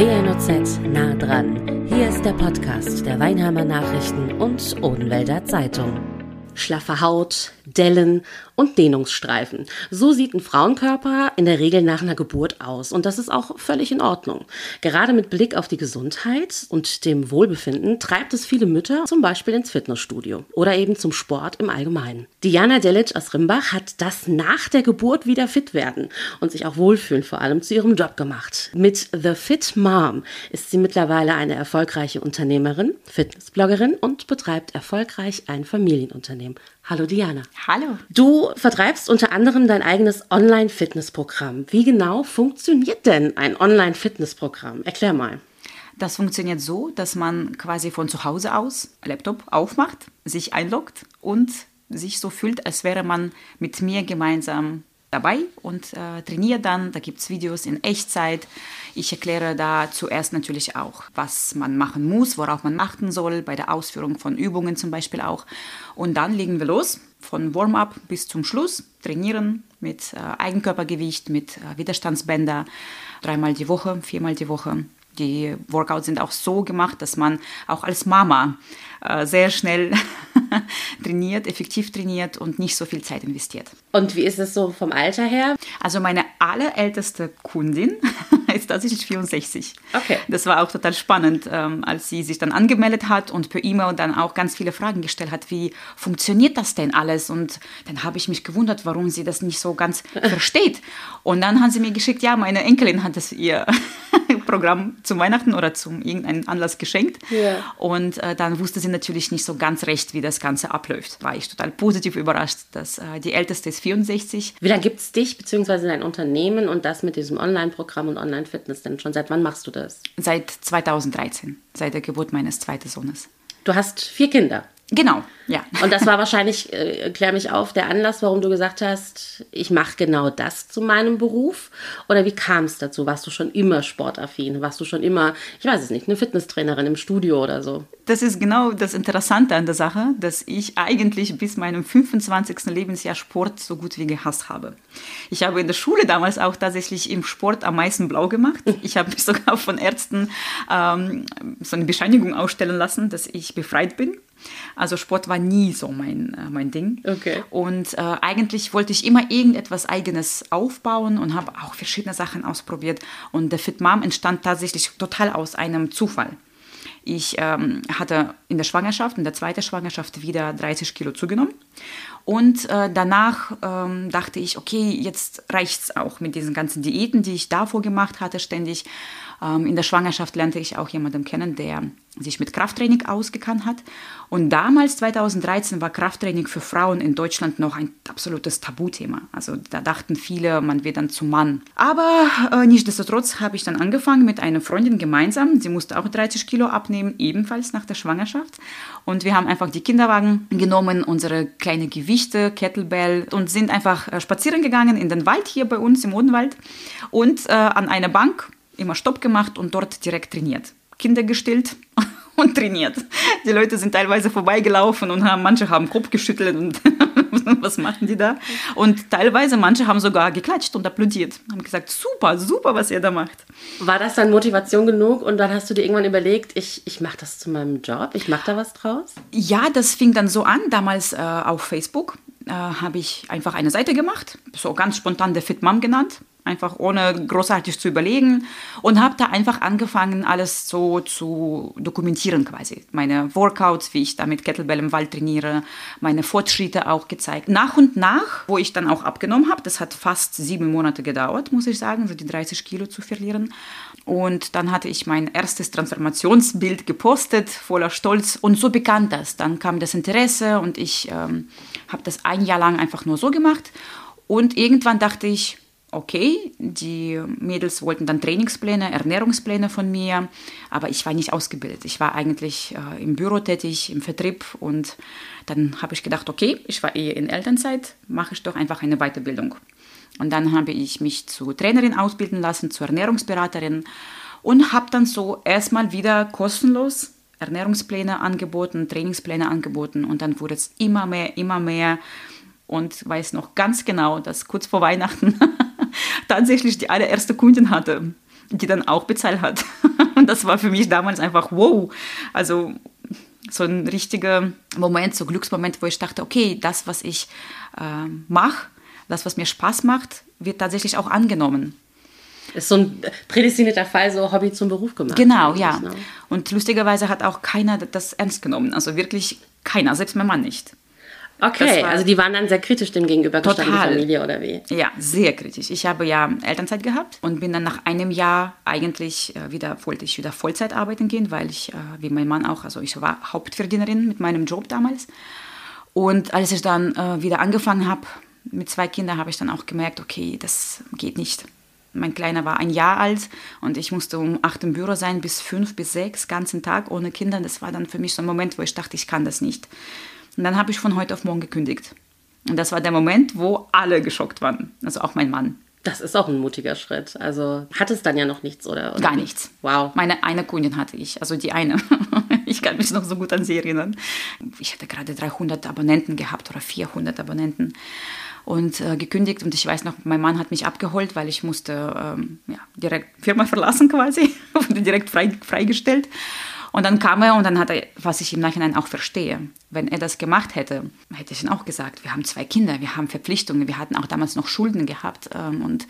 WNOZ nah dran. Hier ist der Podcast der Weinheimer Nachrichten und Odenwälder Zeitung. Schlaffe Haut, Dellen und Dehnungsstreifen. So sieht ein Frauenkörper in der Regel nach einer Geburt aus. Und das ist auch völlig in Ordnung. Gerade mit Blick auf die Gesundheit und dem Wohlbefinden treibt es viele Mütter zum Beispiel ins Fitnessstudio oder eben zum Sport im Allgemeinen. Diana Delic aus Rimbach hat das nach der Geburt wieder fit werden und sich auch wohlfühlen vor allem zu ihrem Job gemacht. Mit The Fit Mom ist sie mittlerweile eine erfolgreiche Unternehmerin, Fitnessbloggerin und betreibt erfolgreich ein Familienunternehmen. Hallo Diana. Hallo. Du vertreibst unter anderem dein eigenes Online-Fitnessprogramm. Wie genau funktioniert denn ein Online-Fitnessprogramm? Erklär mal. Das funktioniert so, dass man quasi von zu Hause aus Laptop aufmacht, sich einloggt und sich so fühlt, als wäre man mit mir gemeinsam dabei und trainiere dann. Da gibt es Videos in Echtzeit. Ich erkläre da zuerst natürlich auch, was man machen muss, worauf man achten soll, bei der Ausführung von Übungen zum Beispiel auch. Und dann legen wir los, von Warm-up bis zum Schluss, trainieren mit Eigenkörpergewicht, mit Widerstandsbänder, 3-mal die Woche, 4-mal die Woche. Die Workouts sind auch so gemacht, dass man auch als Mama sehr schnell trainiert, effektiv trainiert und nicht so viel Zeit investiert. Und wie ist es so vom Alter her? Also meine allerälteste Kundin ist tatsächlich 64. Okay. Das war auch total spannend, als sie sich dann angemeldet hat und per E-Mail dann auch ganz viele Fragen gestellt hat, wie funktioniert das denn alles? Und dann habe ich mich gewundert, warum sie das nicht so ganz versteht. Und dann hat sie mir geschickt, ja, meine Enkelin hat das ihr Programm zum Weihnachten oder zum irgendeinen Anlass geschenkt. Yeah. Und dann wusste sie natürlich nicht so ganz recht, wie das Ganze abläuft. War ich total positiv überrascht, dass die Älteste ist 64. Wie lange gibt es dich bzw. dein Unternehmen und das mit diesem Online-Programm und Online-Fitness denn schon? Seit wann machst du das? Seit 2013, seit der Geburt meines zweiten Sohnes. Du hast 4 Kinder. Genau, ja. Und das war wahrscheinlich, klär mich auf, der Anlass, warum du gesagt hast, ich mache genau das zu meinem Beruf? Oder wie kam es dazu? Warst du schon immer sportaffin? Warst du schon immer, ich weiß es nicht, eine Fitnesstrainerin im Studio oder so? Das ist genau das Interessante an der Sache, dass ich eigentlich bis meinem 25. Lebensjahr Sport so gut wie gehasst habe. Ich habe in der Schule damals auch tatsächlich im Sport am meisten blau gemacht. Ich habe mich sogar von Ärzten so eine Bescheinigung ausstellen lassen, dass ich befreit bin. Also Sport war nie so mein Ding. Okay. Und eigentlich wollte ich immer irgendetwas Eigenes aufbauen und habe auch verschiedene Sachen ausprobiert. Und der Fit Mom entstand tatsächlich total aus einem Zufall. Ich hatte in der Schwangerschaft, in der zweiten Schwangerschaft wieder 30 Kilo zugenommen. Und danach dachte ich, okay, jetzt reicht's auch mit diesen ganzen Diäten, die ich davor gemacht hatte ständig. In der Schwangerschaft lernte ich auch jemanden kennen, der sich mit Krafttraining ausgekannt hat. Und damals, 2013, war Krafttraining für Frauen in Deutschland noch ein absolutes Tabuthema. Also da dachten viele, man wird dann zum Mann. Aber nichtsdestotrotz habe ich dann angefangen mit einer Freundin gemeinsam. Sie musste auch 30 Kilo abnehmen, ebenfalls nach der Schwangerschaft. Und wir haben einfach die Kinderwagen genommen, unsere kleine Gewichte, Kettlebell und sind einfach spazieren gegangen in den Wald hier bei uns im Odenwald und an einer Bank immer Stopp gemacht und dort direkt trainiert. Kinder gestillt und trainiert. Die Leute sind teilweise vorbeigelaufen und manche haben Kopf geschüttelt und was machen die da? Und teilweise manche haben sogar geklatscht und applaudiert. Haben gesagt, super, super, was ihr da macht. War das dann Motivation genug und dann hast du dir irgendwann überlegt, ich mache das zu meinem Job, ich mache da was draus? Ja, das fing dann so an, damals auf Facebook. Habe ich einfach eine Seite gemacht, so ganz spontan The Fit Mom genannt, einfach ohne großartig zu überlegen und habe da einfach angefangen, alles so zu dokumentieren quasi. Meine Workouts, wie ich da mit Kettlebell im Wald trainiere, meine Fortschritte auch gezeigt. Nach und nach, wo ich dann auch abgenommen habe, das hat fast 7 Monate gedauert, muss ich sagen, so die 30 Kilo zu verlieren. Und dann hatte ich mein erstes Transformationsbild gepostet, voller Stolz und so begann das. Dann kam das Interesse und ich habe das ein Jahr lang einfach nur so gemacht und irgendwann dachte ich, okay, die Mädels wollten dann Trainingspläne, Ernährungspläne von mir, aber ich war nicht ausgebildet. Ich war eigentlich im Büro tätig, im Vertrieb und dann habe ich gedacht, okay, ich war in Elternzeit, mache ich doch einfach eine Weiterbildung. Und dann habe ich mich zur Trainerin ausbilden lassen, zur Ernährungsberaterin und habe dann so erstmal wieder kostenlos Ernährungspläne angeboten, Trainingspläne angeboten und dann wurde es immer mehr und weiß noch ganz genau, dass kurz vor Weihnachten tatsächlich die allererste Kundin hatte. die dann auch bezahlt hat. Und das war für mich damals einfach wow. Also so ein richtiger Moment, so Glücksmoment, wo ich dachte, okay, das, was ich mache, das, was mir Spaß macht, wird tatsächlich auch angenommen. Ist so ein prädestinierter Fall, so Hobby zum Beruf gemacht. Genau, ja. Ne? Und lustigerweise hat auch keiner das ernst genommen. Also wirklich keiner, selbst mein Mann nicht. Okay, also die waren dann sehr kritisch dem gegenüber gestanden, die Familie, oder wie? Ja, sehr kritisch. Ich habe ja Elternzeit gehabt und bin dann nach einem Jahr eigentlich wollte ich wieder Vollzeit arbeiten gehen, weil ich, wie mein Mann auch, also ich war Hauptverdienerin mit meinem Job damals. Und als ich dann wieder angefangen habe mit 2 Kindern, habe ich dann auch gemerkt, okay, das geht nicht. Mein Kleiner war 1 Jahr alt und ich musste um 8 im Büro sein, bis 5, bis 6, ganzen Tag ohne Kinder. Das war dann für mich so ein Moment, wo ich dachte, ich kann das nicht. Und dann habe ich von heute auf morgen gekündigt. Und das war der Moment, wo alle geschockt waren. Also auch mein Mann. Das ist auch ein mutiger Schritt. Also hat es dann ja noch nichts, oder? Gar nichts. Wow. Meine eine Kundin hatte ich, also die eine. Ich kann mich noch so gut an sie erinnern. Ich hatte gerade 300 Abonnenten gehabt oder 400 Abonnenten. Und gekündigt, und ich weiß noch, mein Mann hat mich abgeholt, weil ich musste direkt Firma verlassen quasi, wurde direkt freigestellt. Und dann kam er und dann hat er, was ich im Nachhinein auch verstehe, wenn er das gemacht hätte, hätte ich ihm auch gesagt, wir haben 2 Kinder, wir haben Verpflichtungen, wir hatten auch damals noch Schulden gehabt. Und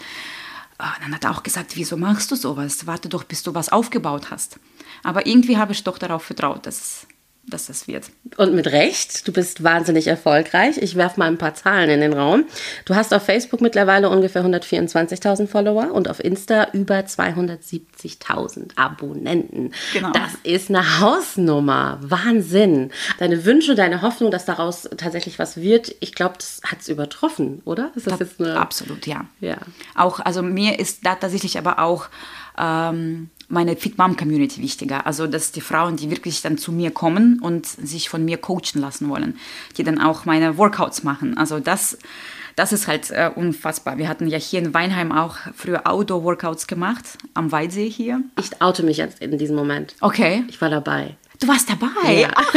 dann hat er auch gesagt, wieso machst du sowas? Warte doch, bis du was aufgebaut hast. Aber irgendwie habe ich doch darauf vertraut, dass das wird. Und mit Recht, du bist wahnsinnig erfolgreich. Ich werfe mal ein paar Zahlen in den Raum. Du hast auf Facebook mittlerweile ungefähr 124.000 Follower und auf Insta über 270.000 Abonnenten. Genau. Das ist eine Hausnummer. Wahnsinn. Deine Wünsche, deine Hoffnung, dass daraus tatsächlich was wird, ich glaube, das hat es übertroffen, oder? Ist das jetzt eine... Absolut, ja. Ja. Auch, also mir ist da tatsächlich aber auch meine Fit Mom Community wichtiger, also dass die Frauen, die wirklich dann zu mir kommen und sich von mir coachen lassen wollen, die dann auch meine Workouts machen, also das ist halt unfassbar. Wir hatten ja hier in Weinheim auch früher Outdoor-Workouts gemacht, am Weidsee hier. Ich oute mich jetzt in diesem Moment. Okay. Ich war dabei. Du warst dabei? Ja. Ach,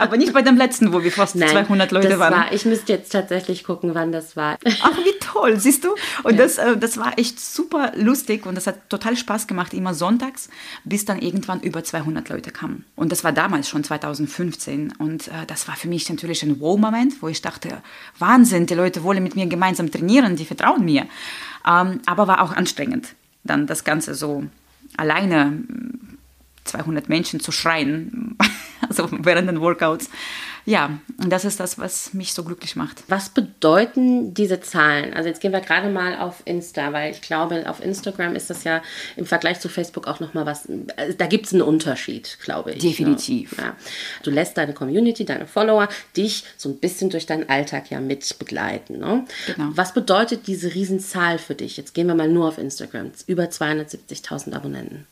aber nicht bei dem letzten, wo wir fast 200 Leute waren. Nein, ich müsste jetzt tatsächlich gucken, wann das war. Ach, wie toll, siehst du? Und ja, das war echt super lustig und das hat total Spaß gemacht, immer sonntags, bis dann irgendwann über 200 Leute kamen. Und das war damals schon 2015 und das war für mich natürlich ein Wow-Moment, wo ich dachte, Wahnsinn, die Leute wollen mit mir gemeinsam trainieren, die vertrauen mir. Aber war auch anstrengend, dann das Ganze so alleine 200 Menschen zu schreien, also während den Workouts. Ja, und das ist das, was mich so glücklich macht. Was bedeuten diese Zahlen? Also jetzt gehen wir gerade mal auf Insta, weil ich glaube, auf Instagram ist das ja im Vergleich zu Facebook auch nochmal was, da gibt es einen Unterschied, glaube ich. Definitiv. Ja. Du lässt deine Community, deine Follower, dich so ein bisschen durch deinen Alltag ja mit begleiten. Ne? Genau. Was bedeutet diese Riesenzahl für dich? Jetzt gehen wir mal nur auf Instagram, über 270.000 Abonnenten.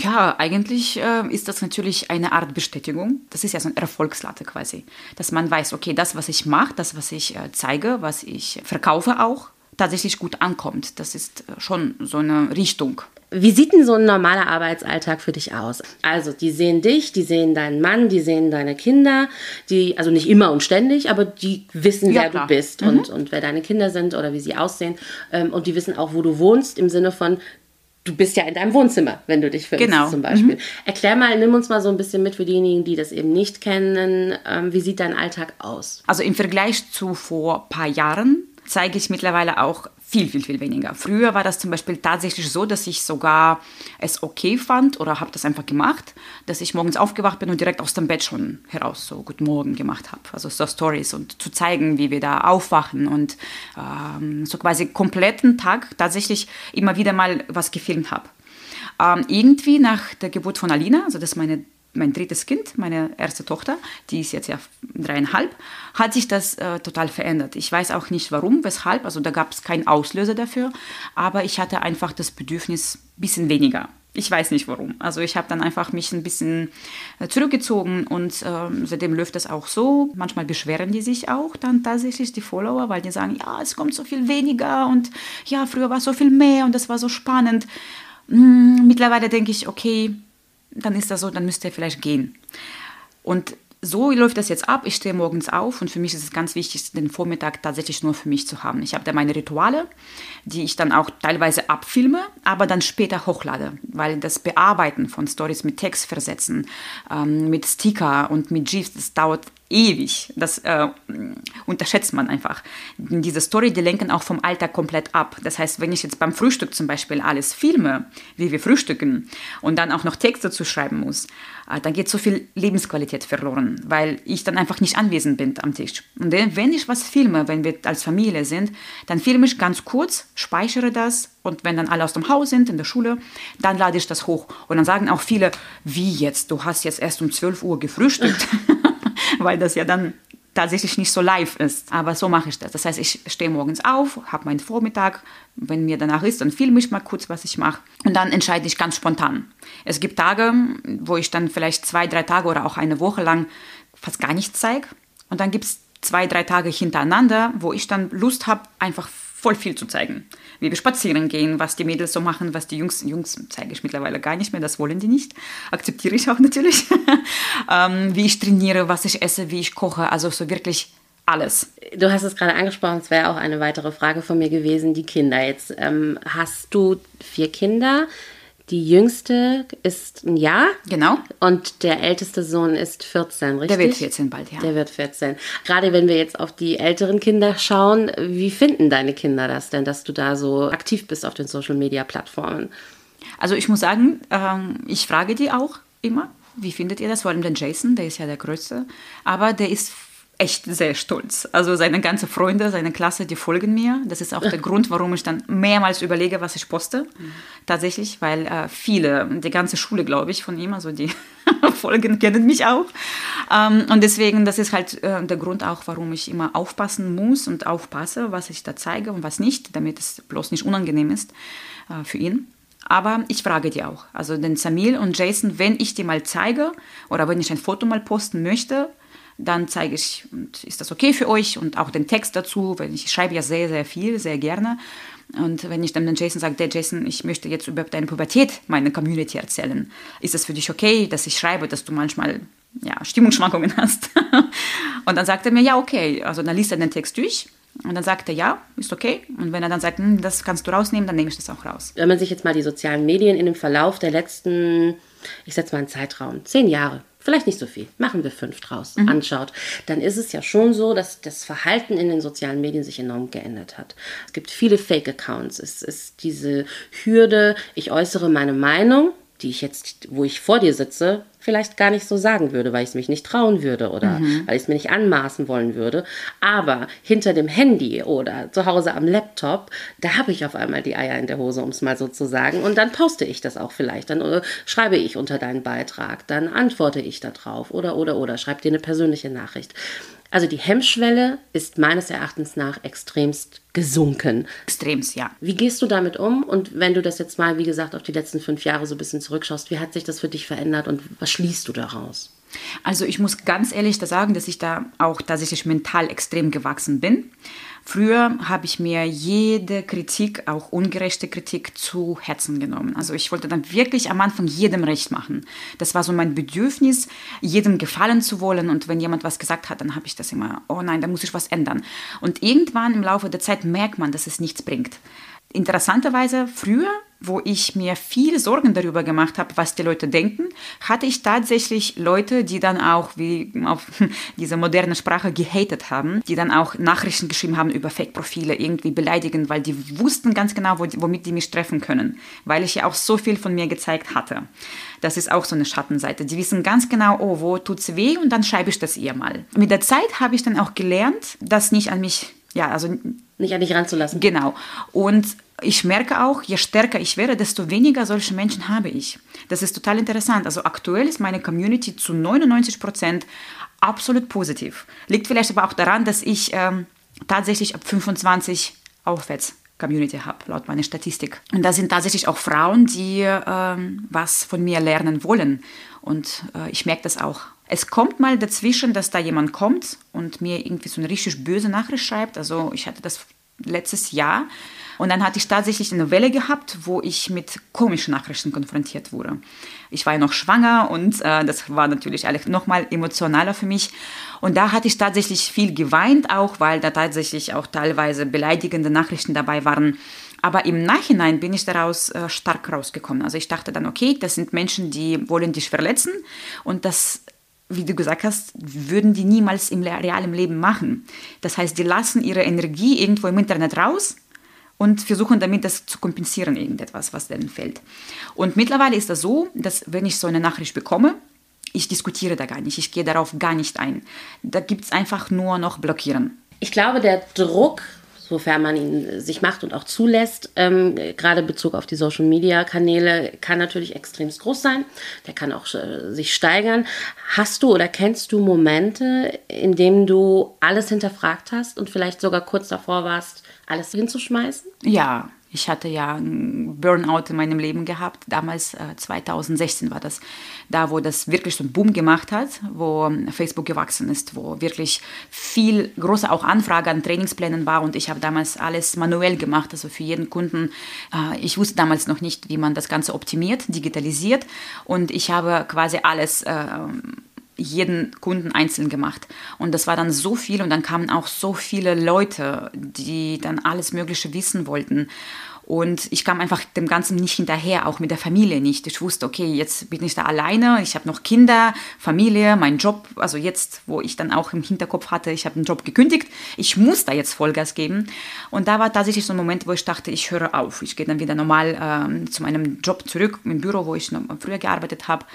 Ja, eigentlich ist das natürlich eine Art Bestätigung. Das ist ja so eine Erfolgslatte quasi, dass man weiß, okay, das, was ich mache, das, was ich zeige, was ich verkaufe auch, tatsächlich gut ankommt. Das ist schon so eine Richtung. Wie sieht denn so ein normaler Arbeitsalltag für dich aus? Also die sehen dich, die sehen deinen Mann, die sehen deine Kinder, die, also nicht immer und ständig, aber die wissen, ja, wer klar. Du bist und wer deine Kinder sind oder wie sie aussehen. Und die wissen auch, wo du wohnst, im Sinne von, du bist ja in deinem Wohnzimmer, wenn du dich filmst, genau, zum Beispiel. Mhm. Erklär mal, nimm uns mal so ein bisschen mit für diejenigen, die das eben nicht kennen. Wie sieht dein Alltag aus? Also im Vergleich zu vor ein paar Jahren zeige ich mittlerweile auch viel weniger. Früher war das zum Beispiel tatsächlich so, dass ich sogar es okay fand oder habe das einfach gemacht, dass ich morgens aufgewacht bin und direkt aus dem Bett schon heraus so Guten Morgen gemacht habe. Also so Stories und zu zeigen, wie wir da aufwachen und so quasi kompletten Tag tatsächlich immer wieder mal was gefilmt habe. Irgendwie nach der Geburt von Alina, also das ist mein 3. Kind, meine erste Tochter, die ist jetzt ja 3,5, hat sich das total verändert. Ich weiß auch nicht warum, weshalb, also da gab es keinen Auslöser dafür, aber ich hatte einfach das Bedürfnis, ein bisschen weniger. Ich weiß nicht warum. Also ich habe dann einfach mich ein bisschen zurückgezogen und seitdem läuft das auch so. Manchmal beschweren die sich auch dann tatsächlich, die Follower, weil die sagen, ja, es kommt so viel weniger und ja, früher war so viel mehr und das war so spannend. Mittlerweile denke ich, okay, dann ist das so, dann müsst ihr vielleicht gehen. Und so läuft das jetzt ab, ich stehe morgens auf und für mich ist es ganz wichtig, den Vormittag tatsächlich nur für mich zu haben. Ich habe da meine Rituale, die ich dann auch teilweise abfilme, aber dann später hochlade, weil das Bearbeiten von Stories mit Text versetzen, mit Sticker und mit GIFs, das dauert ewig, das unterschätzt man einfach. Diese Story, die lenken auch vom Alltag komplett ab. Das heißt, wenn ich jetzt beim Frühstück zum Beispiel alles filme, wie wir frühstücken und dann auch noch Texte zu schreiben muss, dann geht so viel Lebensqualität verloren, weil ich dann einfach nicht anwesend bin am Tisch. Und wenn ich was filme, wenn wir als Familie sind, dann filme ich ganz kurz, speichere das und wenn dann alle aus dem Haus sind, in der Schule, dann lade ich das hoch. Und dann sagen auch viele, wie jetzt, du hast jetzt erst um 12 Uhr gefrühstückt. Weil das ja dann tatsächlich nicht so live ist. Aber so mache ich das. Das heißt, ich stehe morgens auf, habe meinen Vormittag. Wenn mir danach ist, dann filme ich mal kurz, was ich mache. Und dann entscheide ich ganz spontan. Es gibt Tage, wo ich dann vielleicht 2, 3 Tage oder auch eine Woche lang fast gar nichts zeige. Und dann gibt es 2, 3 Tage hintereinander, wo ich dann Lust habe, einfach voll viel zu zeigen. Wie wir spazieren gehen, was die Mädels so machen, was die Jungs zeige ich mittlerweile gar nicht mehr, das wollen die nicht. Akzeptiere ich auch natürlich. Wie ich trainiere, was ich esse, wie ich koche, also so wirklich alles. Du hast es gerade angesprochen, es wäre auch eine weitere Frage von mir gewesen, die Kinder. Jetzt hast du 4 Kinder, die jüngste ist 1 Jahr. Genau. Und der älteste Sohn ist 14, richtig? Der wird 14 bald, ja. Der wird 14. Gerade wenn wir jetzt auf die älteren Kinder schauen, wie finden deine Kinder das denn, dass du da so aktiv bist auf den Social-Media-Plattformen? Also ich muss sagen, ich frage die auch immer, wie findet ihr das? Vor allem den Jason, der ist ja der Größte. Aber der ist echt sehr stolz. Also seine ganzen Freunde, seine Klasse, die folgen mir. Das ist auch der Grund, warum ich dann mehrmals überlege, was ich poste. Mhm. Tatsächlich, weil viele, die ganze Schule, glaube ich, von ihm, also die folgen, kennen mich auch. Und deswegen, das ist halt der Grund auch, warum ich immer aufpassen muss und aufpasse, was ich da zeige und was nicht, damit es bloß nicht unangenehm ist für ihn. Aber ich frage die auch. Also den Samil und Jason, wenn ich die mal zeige oder wenn ich ein Foto mal posten möchte, dann zeige ich, ist das okay für euch? Und auch den Text dazu, weil ich schreibe ja sehr, sehr viel, sehr gerne. Und wenn ich dann den Jason sage, der Jason, ich möchte jetzt über deine Pubertät meiner Community erzählen. Ist das für dich okay, dass ich schreibe, dass du manchmal ja, Stimmungsschwankungen hast? Und dann sagt er mir, ja, okay. Also dann liest er den Text durch. Und dann sagt er, ja, ist okay. Und wenn er dann sagt, das kannst du rausnehmen, dann nehme ich das auch raus. Wenn man sich jetzt mal die sozialen Medien in dem Verlauf der letzten, ich setze mal einen Zeitraum, 10 Jahre, vielleicht nicht so viel, machen wir 5 draus, anschaut, dann ist es ja schon so, dass das Verhalten in den sozialen Medien sich enorm geändert hat. Es gibt viele Fake-Accounts, es ist diese Hürde, ich äußere meine Meinung, die ich jetzt, wo ich vor dir sitze, vielleicht gar nicht so sagen würde, weil ich es mich nicht trauen würde oder weil ich es mir nicht anmaßen wollen würde. Aber hinter dem Handy oder zu Hause am Laptop, da habe ich auf einmal die Eier in der Hose, um es mal so zu sagen. Und dann poste ich das auch vielleicht. Dann schreibe ich unter deinen Beitrag, dann antworte ich da drauf oder schreibe dir eine persönliche Nachricht. Also die Hemmschwelle ist meines Erachtens nach extremst gesunken. Extremst, ja. Wie gehst du damit um? Und wenn du das jetzt mal, wie gesagt, auf die letzten 5 Jahre so ein bisschen zurückschaust, wie hat sich das für dich verändert und was schließt du daraus? Also ich muss ganz ehrlich da sagen, dass ich da auch tatsächlich mental extrem gewachsen bin. Früher habe ich mir jede Kritik, auch ungerechte Kritik, zu Herzen genommen. Also ich wollte dann wirklich am Anfang jedem recht machen. Das war so mein Bedürfnis, jedem gefallen zu wollen. Und wenn jemand was gesagt hat, dann habe ich das immer, oh nein, da muss ich was ändern. Und irgendwann im Laufe der Zeit merkt man, dass es nichts bringt. Interessanterweise früher, wo ich mir viel Sorgen darüber gemacht habe, was die Leute denken, hatte ich tatsächlich Leute, die dann auch, wie auf diese moderne Sprache, gehatet haben, die dann auch Nachrichten geschrieben haben über Fake-Profile, irgendwie beleidigen, weil die wussten ganz genau, womit die mich treffen können, weil ich ja auch so viel von mir gezeigt hatte. Das ist auch so eine Schattenseite. Die wissen ganz genau, oh, wo tut's weh und dann schreibe ich das ihr mal. Mit der Zeit habe ich dann auch gelernt, dass nicht an mich, ja, also nicht an dich ranzulassen. Genau. Und ich merke auch, je stärker ich werde, desto weniger solche Menschen habe ich. Das ist total interessant. Also aktuell ist meine Community zu 99% absolut positiv. Liegt vielleicht aber auch daran, dass ich tatsächlich ab 25 aufwärts Community habe, laut meiner Statistik. Und da sind tatsächlich auch Frauen, die was von mir lernen wollen. Und ich merke das auch. Es kommt mal dazwischen, dass da jemand kommt und mir irgendwie so eine richtig böse Nachricht schreibt. Also ich hatte das letztes Jahr, Und dann hatte ich tatsächlich eine Welle gehabt, wo ich mit komischen Nachrichten konfrontiert wurde. Ich war ja noch schwanger und das war natürlich alles nochmal emotionaler für mich. Und da hatte ich tatsächlich viel geweint auch, weil da tatsächlich auch teilweise beleidigende Nachrichten dabei waren. Aber im Nachhinein bin ich daraus stark rausgekommen. Also ich dachte dann, okay, das sind Menschen, die wollen dich verletzen und das, wie du gesagt hast, würden die niemals im realen Leben machen. Das heißt, die lassen ihre Energie irgendwo im Internet raus und versuchen damit, das zu kompensieren, irgendetwas, was denen fehlt. Und mittlerweile ist das so, dass wenn ich so eine Nachricht bekomme, ich diskutiere da gar nicht, ich gehe darauf gar nicht ein. Da gibt es einfach nur noch Blockieren. Ich glaube, der Druck, sofern man ihn sich macht und auch zulässt, gerade in Bezug auf die Social-Media-Kanäle, kann natürlich extrem groß sein. Der kann auch sich steigern. Hast du oder kennst du Momente, in denen du alles hinterfragt hast und vielleicht sogar kurz davor warst, alles hinzuschmeißen? Ja, ich hatte ja einen Burnout in meinem Leben gehabt. Damals, 2016 war das, da wo das wirklich so einen Boom gemacht hat, wo Facebook gewachsen ist, wo wirklich viel große auch Anfrage an Trainingsplänen war und ich habe damals alles manuell gemacht, also für jeden Kunden. Ich wusste damals noch nicht, wie man das Ganze optimiert, digitalisiert und ich habe quasi alles jeden Kunden einzeln gemacht. Und das war dann so viel und dann kamen auch so viele Leute, die dann alles Mögliche wissen wollten. Und ich kam einfach dem Ganzen nicht hinterher, auch mit der Familie nicht. Ich wusste, okay, jetzt bin ich da alleine, ich habe noch Kinder, Familie, meinen Job. Also jetzt, wo ich dann auch im Hinterkopf hatte, ich habe den Job gekündigt, ich muss da jetzt Vollgas geben. Und da war tatsächlich so ein Moment, wo ich dachte, ich höre auf. Ich gehe dann wieder normal zu meinem Job zurück, im Büro, wo ich noch früher gearbeitet habe.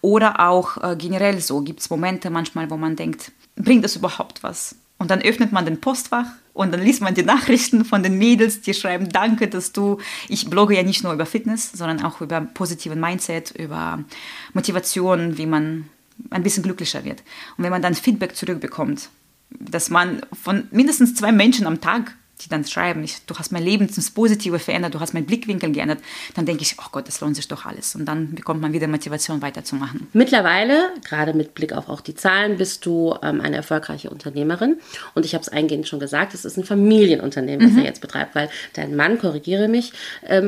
Oder auch generell so gibt es Momente manchmal, wo man denkt, bringt das überhaupt was? Und dann öffnet man den Postfach und dann liest man die Nachrichten von den Mädels, die schreiben, danke, dass du, ich blogge ja nicht nur über Fitness, sondern auch über positiven Mindset, über Motivation, wie man ein bisschen glücklicher wird. Und wenn man dann Feedback zurückbekommt, dass man von mindestens 2 Menschen am Tag, die dann schreiben, du hast mein Leben ins Positive verändert, du hast meinen Blickwinkel geändert, dann denke ich, oh Gott, das lohnt sich doch alles. Und dann bekommt man wieder Motivation, weiterzumachen. Mittlerweile, gerade mit Blick auf auch die Zahlen, bist du eine erfolgreiche Unternehmerin. Und ich habe es eingehend schon gesagt, es ist ein Familienunternehmen, was er jetzt betreibt, weil dein Mann, korrigiere mich,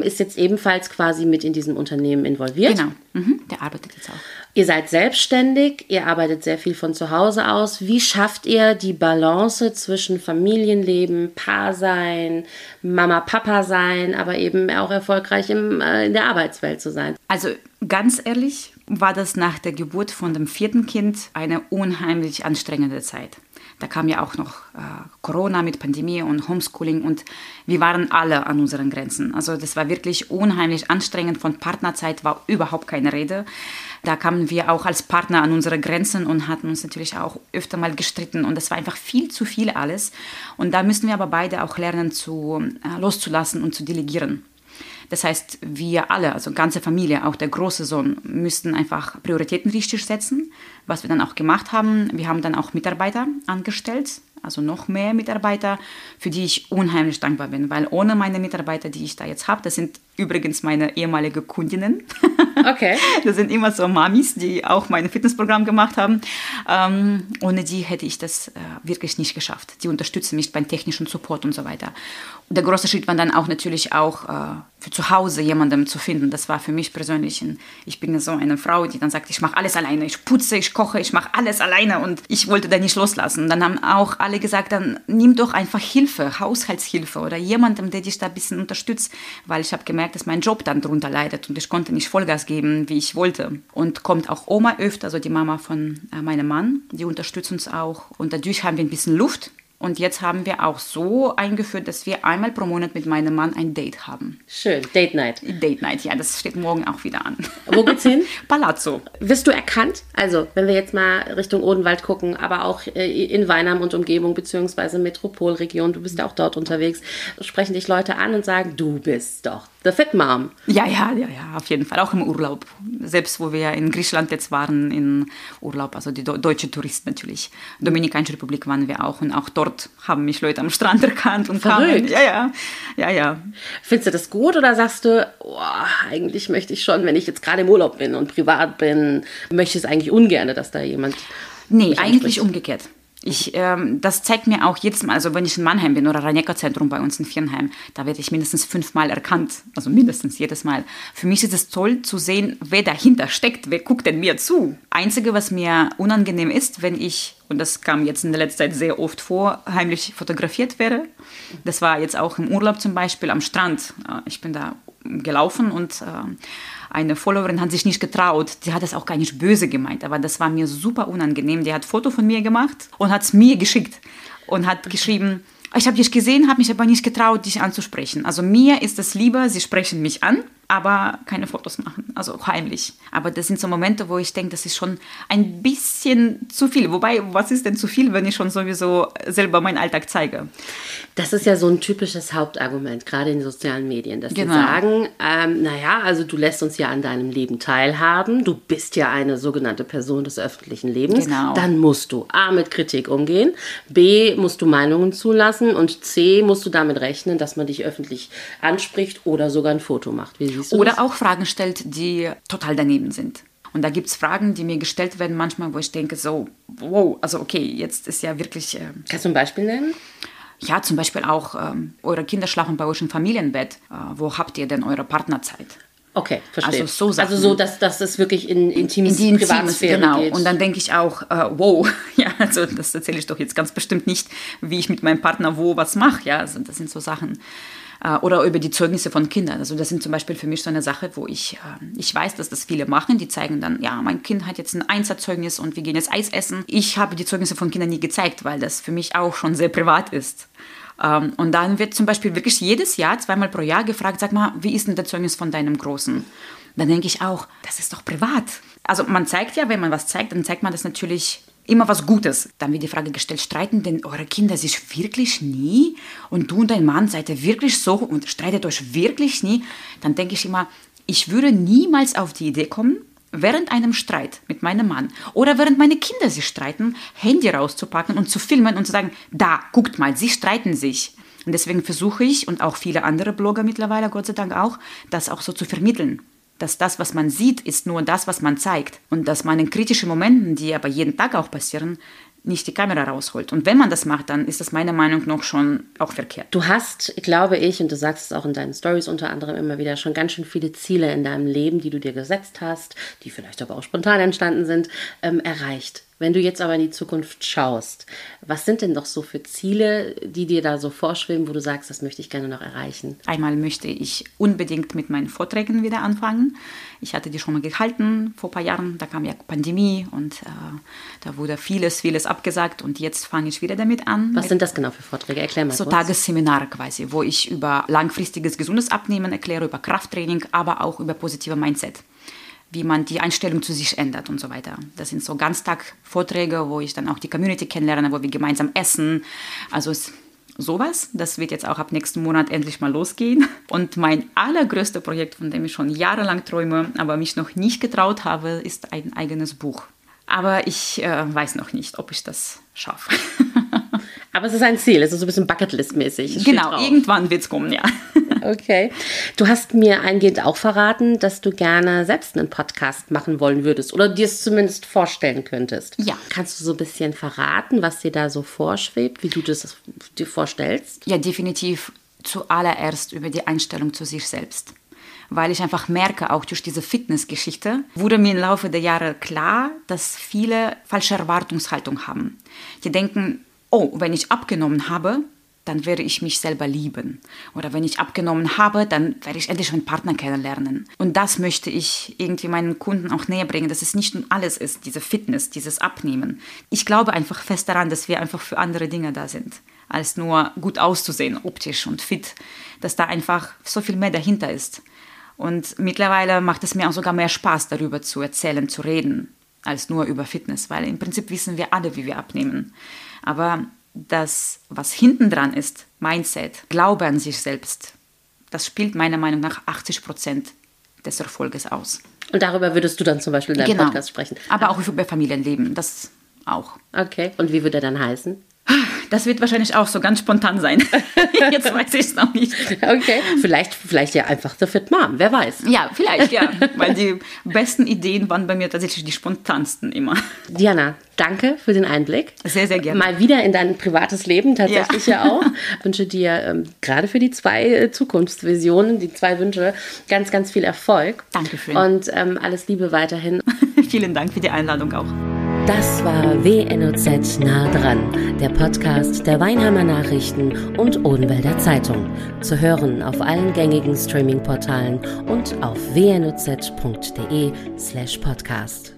ist jetzt ebenfalls quasi mit in diesem Unternehmen involviert. Genau, der arbeitet jetzt auch. Ihr seid selbstständig, ihr arbeitet sehr viel von zu Hause aus. Wie schafft ihr die Balance zwischen Familienleben, Paar sein, Mama, Papa sein, aber eben auch erfolgreich in der Arbeitswelt zu sein? Also ganz ehrlich war das nach der Geburt von dem 4. Kind eine unheimlich anstrengende Zeit. Da kam ja auch noch Corona mit Pandemie und Homeschooling und wir waren alle an unseren Grenzen. Also das war wirklich unheimlich anstrengend. Von Partnerzeit war überhaupt keine Rede. Da kamen wir auch als Partner an unsere Grenzen und hatten uns natürlich auch öfter mal gestritten. Und das war einfach viel zu viel alles. Und da müssen wir aber beide auch lernen, loszulassen und zu delegieren. Das heißt, wir alle, also ganze Familie, auch der große Sohn, müssten einfach Prioritäten richtig setzen, was wir dann auch gemacht haben. Wir haben dann auch Mitarbeiter angestellt, also noch mehr Mitarbeiter, für die ich unheimlich dankbar bin, weil ohne meine Mitarbeiter, die ich da jetzt habe, das sind übrigens meine ehemaligen Kundinnen. Okay. Das sind immer so Mamis, die auch mein Fitnessprogramm gemacht haben. Ohne die hätte ich das wirklich nicht geschafft. Die unterstützen mich beim technischen Support und so weiter. Der große Schritt war dann auch natürlich auch für zu Hause jemanden zu finden. Das war für mich persönlich, ich bin so eine Frau, die dann sagt, ich mache alles alleine. Ich putze, ich koche, ich mache alles alleine und ich wollte da nicht loslassen. Dann haben auch alle gesagt, dann nimm doch einfach Hilfe, Haushaltshilfe oder jemandem, der dich da ein bisschen unterstützt, weil ich habe gemerkt, dass mein Job dann darunter leidet und ich konnte nicht Vollgas geben, wie ich wollte. Und kommt auch Oma öfter, also die Mama von meinem Mann, die unterstützt uns auch. Und dadurch haben wir ein bisschen Luft. Und jetzt haben wir auch so eingeführt, dass wir einmal pro Monat mit meinem Mann ein Date haben. Schön, Date Night. Date Night, ja, das steht morgen auch wieder an. Wo geht's hin? Palazzo. Wirst du erkannt? Also, wenn wir jetzt mal Richtung Odenwald gucken, aber auch in Weinheim und Umgebung, beziehungsweise Metropolregion, du bist ja auch dort unterwegs, sprechen dich Leute an und sagen, du bist doch The Fit Mom. Ja, auf jeden Fall, auch im Urlaub. Selbst, wo wir in Griechenland jetzt waren, in Urlaub, also die deutsche Touristen natürlich. Dominikanische Republik waren wir auch und auch dort haben mich Leute am Strand erkannt und kamen. Ja. Findest du das gut oder sagst du, oh, eigentlich möchte ich schon, wenn ich jetzt gerade im Urlaub bin und privat bin, möchte ich es eigentlich ungern, dass da jemand... Nee, eigentlich umgekehrt. Das zeigt mir auch jedes Mal, also wenn ich in Mannheim bin oder Rhein-Neckar-Zentrum bei uns in Viernheim, da werde ich mindestens 5-mal erkannt, also mindestens jedes Mal. Für mich ist es toll zu sehen, wer dahinter steckt, wer guckt denn mir zu. Einzige, was mir unangenehm ist, wenn ich, und das kam jetzt in der letzten Zeit sehr oft vor, heimlich fotografiert werde. Das war jetzt auch im Urlaub zum Beispiel am Strand. Ich bin da gelaufen und eine Followerin hat sich nicht getraut. Die hat das auch gar nicht böse gemeint, aber das war mir super unangenehm. Die hat ein Foto von mir gemacht und hat es mir geschickt und hat geschrieben, ich habe dich gesehen, habe mich aber nicht getraut, dich anzusprechen. Also mir ist es lieber, sie sprechen mich an, aber keine Fotos machen, also heimlich. Aber das sind so Momente, wo ich denke, das ist schon ein bisschen zu viel. Wobei, was ist denn zu viel, wenn ich schon sowieso selber meinen Alltag zeige? Das ist ja so ein typisches Hauptargument, gerade in sozialen Medien, dass die sagen, naja, also du lässt uns ja an deinem Leben teilhaben, du bist ja eine sogenannte Person des öffentlichen Lebens, dann musst du A, mit Kritik umgehen, B, musst du Meinungen zulassen und C, musst du damit rechnen, dass man dich öffentlich anspricht oder sogar ein Foto macht, wie oder auch Fragen stellt, die total daneben sind. Und da gibt es Fragen, die mir gestellt werden manchmal, wo ich denke so, wow, also okay, jetzt ist ja wirklich... Kannst du ein Beispiel nennen? Ja, zum Beispiel auch, eure Kinder schlafen bei euch im Familienbett. Wo habt ihr denn eure Partnerzeit? Okay, verstehe. Also so Sachen. Also so, dass es wirklich in intimes, in Privatsphäre genau. geht. Und dann denke ich auch, wow, ja, also das erzähle ich doch jetzt ganz bestimmt nicht, wie ich mit meinem Partner wo was mache. Ja, also das sind so Sachen... Oder über die Zeugnisse von Kindern. Also das sind zum Beispiel für mich so eine Sache, wo ich weiß, dass das viele machen. Die zeigen dann, ja, mein Kind hat jetzt ein 1er-Zeugnis und wir gehen jetzt Eis essen. Ich habe die Zeugnisse von Kindern nie gezeigt, weil das für mich auch schon sehr privat ist. Und dann wird zum Beispiel wirklich jedes Jahr, 2-mal pro Jahr gefragt, sag mal, wie ist denn das Zeugnis von deinem Großen? Dann denke ich auch, das ist doch privat. Also man zeigt ja, wenn man was zeigt, dann zeigt man das natürlich... immer was Gutes. Dann wird die Frage gestellt, streiten denn eure Kinder sich wirklich nie? Und du und dein Mann seid ihr wirklich so und streitet euch wirklich nie? Dann denke ich immer, ich würde niemals auf die Idee kommen, während einem Streit mit meinem Mann oder während meine Kinder sich streiten, Handy rauszupacken und zu filmen und zu sagen, da, guckt mal, sie streiten sich. Und deswegen versuche ich und auch viele andere Blogger mittlerweile, Gott sei Dank auch, das auch so zu vermitteln. Dass das, was man sieht, ist nur das, was man zeigt. Und dass man in kritischen Momenten, die aber jeden Tag auch passieren, nicht die Kamera rausholt. Und wenn man das macht, dann ist das meiner Meinung nach schon auch verkehrt. Du hast, glaube ich, und du sagst es auch in deinen Stories unter anderem immer wieder, schon ganz schön viele Ziele in deinem Leben, die du dir gesetzt hast, die vielleicht aber auch spontan entstanden sind, erreicht. Wenn du jetzt aber in die Zukunft schaust, was sind denn doch so für Ziele, die dir da so vorschweben, wo du sagst, das möchte ich gerne noch erreichen? Einmal möchte ich unbedingt mit meinen Vorträgen wieder anfangen. Ich hatte die schon mal gehalten vor ein paar Jahren, da kam ja Pandemie und da wurde vieles abgesagt und jetzt fange ich wieder damit an. Was sind das genau für Vorträge? Erklär mal kurz. So Tagesseminare quasi, wo ich über langfristiges gesundes Abnehmen erkläre, über Krafttraining, aber auch über positive Mindset. Wie man die Einstellung zu sich ändert und so weiter. Das sind so Ganztag-Vorträge, wo ich dann auch die Community kennenlerne, wo wir gemeinsam essen. Also sowas, das wird jetzt auch ab nächsten Monat endlich mal losgehen. Und mein allergrößtes Projekt, von dem ich schon jahrelang träume, aber mich noch nicht getraut habe, ist ein eigenes Buch. Aber ich weiß noch nicht, ob ich das schaffe. Aber es ist ein Ziel, es ist so ein bisschen Bucketlist-mäßig. Genau, irgendwann wird es kommen, ja. Okay. Du hast mir eingehend auch verraten, dass du gerne selbst einen Podcast machen wollen würdest oder dir es zumindest vorstellen könntest. Ja. Kannst du so ein bisschen verraten, was dir da so vorschwebt, wie du das dir vorstellst? Ja, definitiv zuallererst über die Einstellung zu sich selbst. Weil ich einfach merke, auch durch diese Fitnessgeschichte wurde mir im Laufe der Jahre klar, dass viele falsche Erwartungshaltung haben. Die denken, oh, wenn ich abgenommen habe, dann werde ich mich selber lieben. Oder wenn ich abgenommen habe, dann werde ich endlich meinen Partner kennenlernen. Und das möchte ich irgendwie meinen Kunden auch näher bringen, dass es nicht nur alles ist, diese Fitness, dieses Abnehmen. Ich glaube einfach fest daran, dass wir einfach für andere Dinge da sind, als nur gut auszusehen, optisch und fit. Dass da einfach so viel mehr dahinter ist. Und mittlerweile macht es mir auch sogar mehr Spaß, darüber zu erzählen, zu reden, als nur über Fitness. Weil im Prinzip wissen wir alle, wie wir abnehmen. Aber das, was hinten dran ist, Mindset, Glaube an sich selbst, das spielt meiner Meinung nach 80% des Erfolges aus. Und darüber würdest du dann zum Beispiel in deinem Podcast sprechen? Aber auch über Familienleben, das auch. Okay, und wie würde er dann heißen? Das wird wahrscheinlich auch so ganz spontan sein. Jetzt weiß ich es noch nicht. Okay, vielleicht ja einfach The Fit Mom, wer weiß. Ja, vielleicht, ja. Weil die besten Ideen waren bei mir tatsächlich die spontansten immer. Diana, danke für den Einblick. Sehr, sehr gerne. Mal wieder in dein privates Leben, tatsächlich ja auch. Ich wünsche dir gerade für die zwei Zukunftsvisionen, die zwei Wünsche, ganz, ganz viel Erfolg. Dankeschön. Und alles Liebe weiterhin. Vielen Dank für die Einladung auch. Das war WNOZ nah dran, der Podcast der Weinheimer Nachrichten und Odenwälder Zeitung. Zu hören auf allen gängigen Streaming-Portalen und auf wnoz.de/podcast.